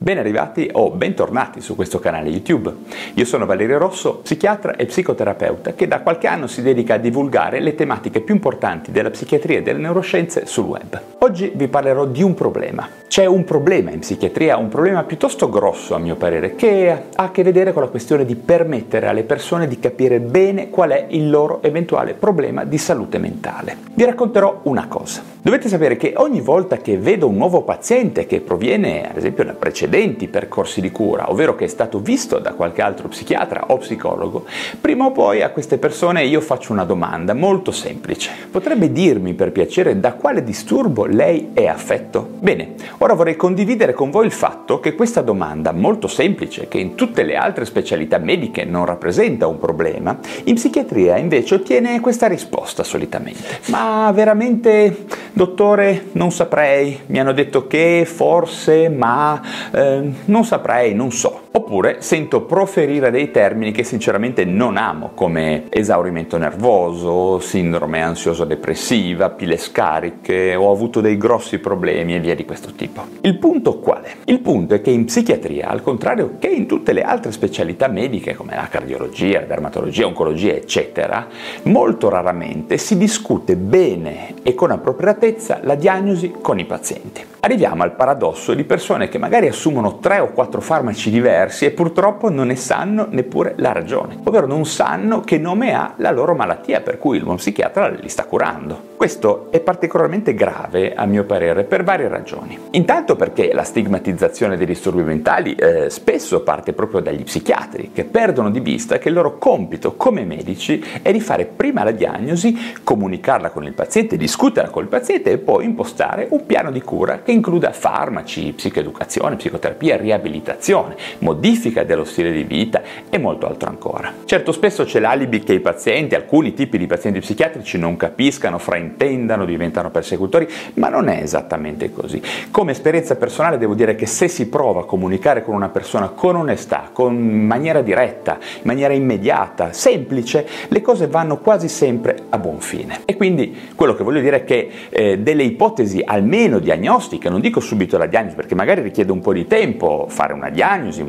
Ben arrivati o bentornati su questo canale YouTube. Io sono Valerio Rosso, psichiatra e psicoterapeuta che da qualche anno si dedica a divulgare le tematiche più importanti della psichiatria e delle neuroscienze sul web. Oggi vi parlerò di un problema. C'è un problema in psichiatria, un problema piuttosto grosso a mio parere, che ha a che vedere con la questione di permettere alle persone di capire bene qual è il loro eventuale problema di salute mentale. Vi racconterò una cosa. Dovete sapere che ogni volta che vedo un nuovo paziente che proviene, ad esempio, da precedenti percorsi di cura, ovvero che è stato visto da qualche altro psichiatra o psicologo, prima o poi a queste persone io faccio una domanda molto semplice. Potrebbe dirmi per piacere da quale disturbo lei è affetto? Bene, ora vorrei condividere con voi il fatto che questa domanda molto semplice, che in tutte le altre specialità mediche non rappresenta un problema, in psichiatria invece ottiene questa risposta solitamente. Ma veramente... Dottore, non saprei, mi hanno detto che, forse, ma, non saprei, non so. Oppure sento proferire dei termini che sinceramente non amo, come esaurimento nervoso, sindrome ansioso-depressiva, pile scariche, ho avuto dei grossi problemi e via di questo tipo. Il punto qual è? Il punto è che in psichiatria, al contrario che in tutte le altre specialità mediche, come la cardiologia, la dermatologia, oncologia, eccetera, molto raramente si discute bene e con appropriatezza la diagnosi con i pazienti. Arriviamo al paradosso di persone che magari assumono 3 o 4 farmaci diversi e purtroppo non ne sanno neppure la ragione, ovvero non sanno che nome ha la loro malattia per cui lo psichiatra li sta curando. Questo è particolarmente grave, a mio parere, per varie ragioni. Intanto perché la stigmatizzazione dei disturbi mentali spesso parte proprio dagli psichiatri, che perdono di vista che il loro compito come medici è di fare prima la diagnosi, comunicarla con il paziente, discuterla col paziente e poi impostare un piano di cura che includa farmaci, psicoeducazione, psicoterapia, riabilitazione, modifica dello stile di vita e molto altro ancora. Certo, spesso c'è l'alibi che i pazienti, alcuni tipi di pazienti psichiatrici, non capiscano, fraintendano, diventano persecutori, ma non è esattamente così. Come esperienza personale devo dire che se si prova a comunicare con una persona con onestà, con maniera diretta, in maniera immediata, semplice, le cose vanno quasi sempre a buon fine. E quindi quello che voglio dire è che delle ipotesi almeno diagnostiche, non dico subito la diagnosi perché magari richiede un po' di tempo fare una diagnosi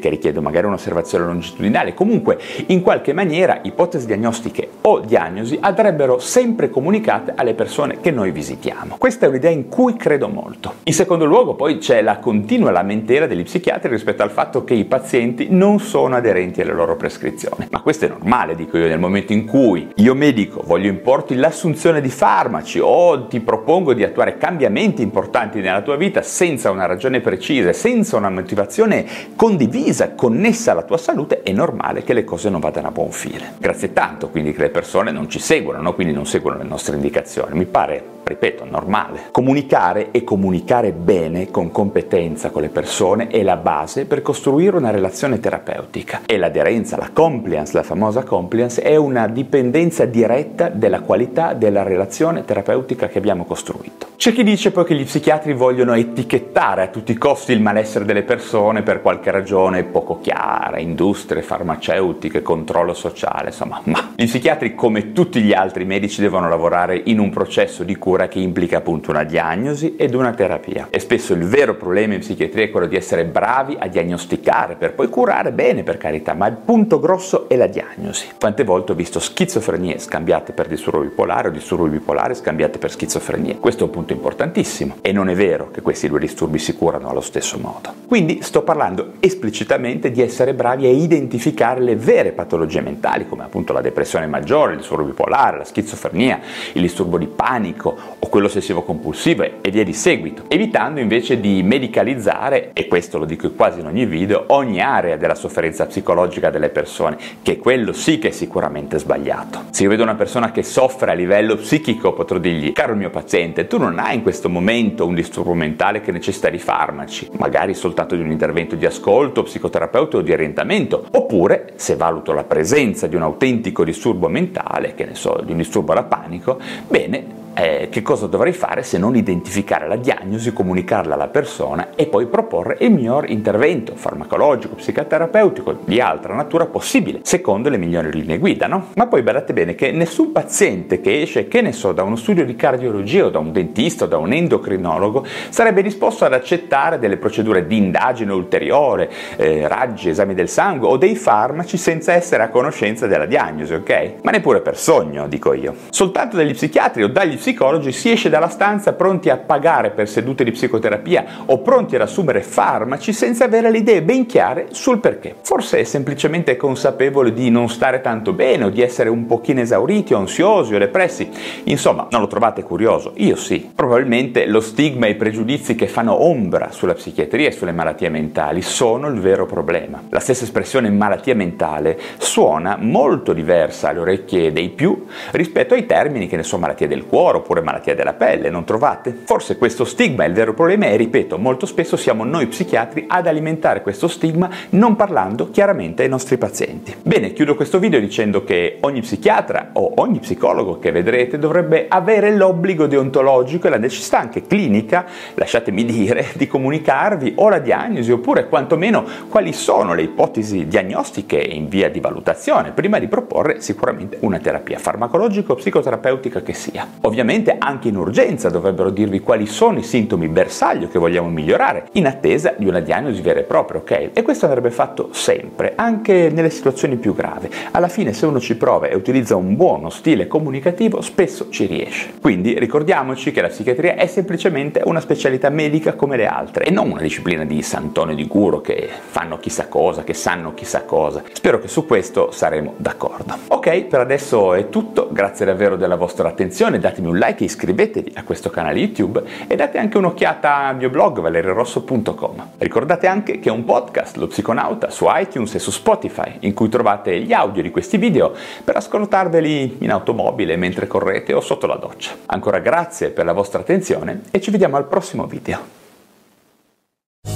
che richiede magari un'osservazione longitudinale, comunque in qualche maniera ipotesi diagnostiche o diagnosi andrebbero sempre comunicate alle persone che noi visitiamo. Questa è un'idea in cui credo molto. In secondo luogo poi c'è la continua lamentela degli psichiatri rispetto al fatto che i pazienti non sono aderenti alle loro prescrizioni, ma questo è normale, dico io, nel momento in cui io medico voglio importi l'assunzione di farmaci o ti propongo di attuare cambiamenti importanti nella tua vita senza una ragione precisa, senza una motivazione condivisa, connessa alla tua salute, è normale che le cose non vadano a buon fine. Grazie tanto quindi che le persone non ci seguono, no? Quindi non seguono le nostre indicazioni. Mi pare, ripeto, normale. Comunicare e comunicare bene, con competenza, con le persone è la base per costruire una relazione terapeutica. E l'aderenza, la compliance, la famosa compliance, è una dipendenza diretta della qualità della relazione terapeutica che abbiamo costruito. C'è chi dice poi che gli psichiatri vogliono etichettare a tutti i costi il malessere delle persone per qualche ragione poco chiara, industrie farmaceutiche, controllo sociale, insomma, ma gli psichiatri, come tutti gli altri medici, devono lavorare in un processo di cura che implica appunto una diagnosi ed una terapia. E spesso il vero problema in psichiatria è quello di essere bravi a diagnosticare per poi curare bene, per carità, ma il punto grosso è la diagnosi. Quante volte ho visto schizofrenie scambiate per disturbo bipolare o disturbi bipolari scambiate per schizofrenia. Questo è un punto importantissimo e non è vero che questi 2 disturbi si curano allo stesso modo. Quindi sto parlando esplicitamente di essere bravi a identificare le vere patologie mentali, come appunto la depressione maggiore, il disturbo bipolare, la schizofrenia, il disturbo di panico o quello ossessivo compulsivo e via di seguito, evitando invece di medicalizzare, e questo lo dico quasi in ogni video, ogni area della sofferenza psicologica delle persone, che quello sì che è sicuramente sbagliato. Se io vedo una persona che soffre a livello psichico potrò dirgli: caro mio paziente, tu non ha in questo momento un disturbo mentale che necessita di farmaci, magari soltanto di un intervento di ascolto, psicoterapeuta o di orientamento, oppure se valuto la presenza di un autentico disturbo mentale, che ne so, di un disturbo da panico, bene, che cosa dovrei fare se non identificare la diagnosi, comunicarla alla persona e poi proporre il miglior intervento farmacologico, psicoterapeutico di altra natura possibile, secondo le migliori linee guida, no? Ma poi badate bene che nessun paziente che esce, che ne so, da uno studio di cardiologia o da un dentista o da un endocrinologo sarebbe disposto ad accettare delle procedure di indagine ulteriore, raggi, esami del sangue o dei farmaci senza essere a conoscenza della diagnosi, ok? Ma neppure per sogno, dico io. Soltanto dagli psichiatri o dagli psicologi si esce dalla stanza pronti a pagare per sedute di psicoterapia o pronti ad assumere farmaci senza avere le idee ben chiare sul perché. Forse è semplicemente consapevole di non stare tanto bene o di essere un pochino esauriti o ansiosi o depressi. Insomma, non lo trovate curioso? Io sì. Probabilmente lo stigma e i pregiudizi che fanno ombra sulla psichiatria e sulle malattie mentali sono il vero problema. La stessa espressione malattia mentale suona molto diversa alle orecchie dei più rispetto ai termini, che ne so, malattie del cuore oppure malattia della pelle, non trovate? Forse questo stigma è il vero problema e, ripeto, molto spesso siamo noi psichiatri ad alimentare questo stigma non parlando chiaramente ai nostri pazienti. Bene, chiudo questo video dicendo che ogni psichiatra o ogni psicologo che vedrete dovrebbe avere l'obbligo deontologico e la necessità anche clinica, lasciatemi dire, di comunicarvi o la diagnosi oppure quantomeno quali sono le ipotesi diagnostiche in via di valutazione prima di proporre sicuramente una terapia farmacologica o psicoterapeutica che sia. Ovviamente anche in urgenza dovrebbero dirvi quali sono i sintomi bersaglio che vogliamo migliorare in attesa di una diagnosi vera e propria, ok? E questo andrebbe fatto sempre, anche nelle situazioni più gravi. Alla fine, se uno ci prova e utilizza un buono stile comunicativo, spesso ci riesce. Quindi ricordiamoci che la psichiatria è semplicemente una specialità medica come le altre e non una disciplina di Sant'Antonio di Guro che fanno chissà cosa, che sanno chissà cosa. Spero che su questo saremo d'accordo. Ok, per adesso è tutto, grazie davvero della vostra attenzione, datemi un like e iscrivetevi a questo canale YouTube e date anche un'occhiata al mio blog valeriorosso.com. Ricordate anche che ho un podcast, Lo Psiconauta, su iTunes e su Spotify, in cui trovate gli audio di questi video per ascoltarveli in automobile, mentre correte o sotto la doccia. Ancora grazie per la vostra attenzione e ci vediamo al prossimo video.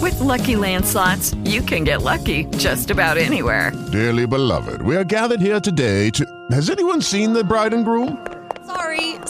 With Lucky Land Slots, you can get lucky just about anywhere. Dearly beloved, we are gathered here today to... Has anyone seen the bride and groom?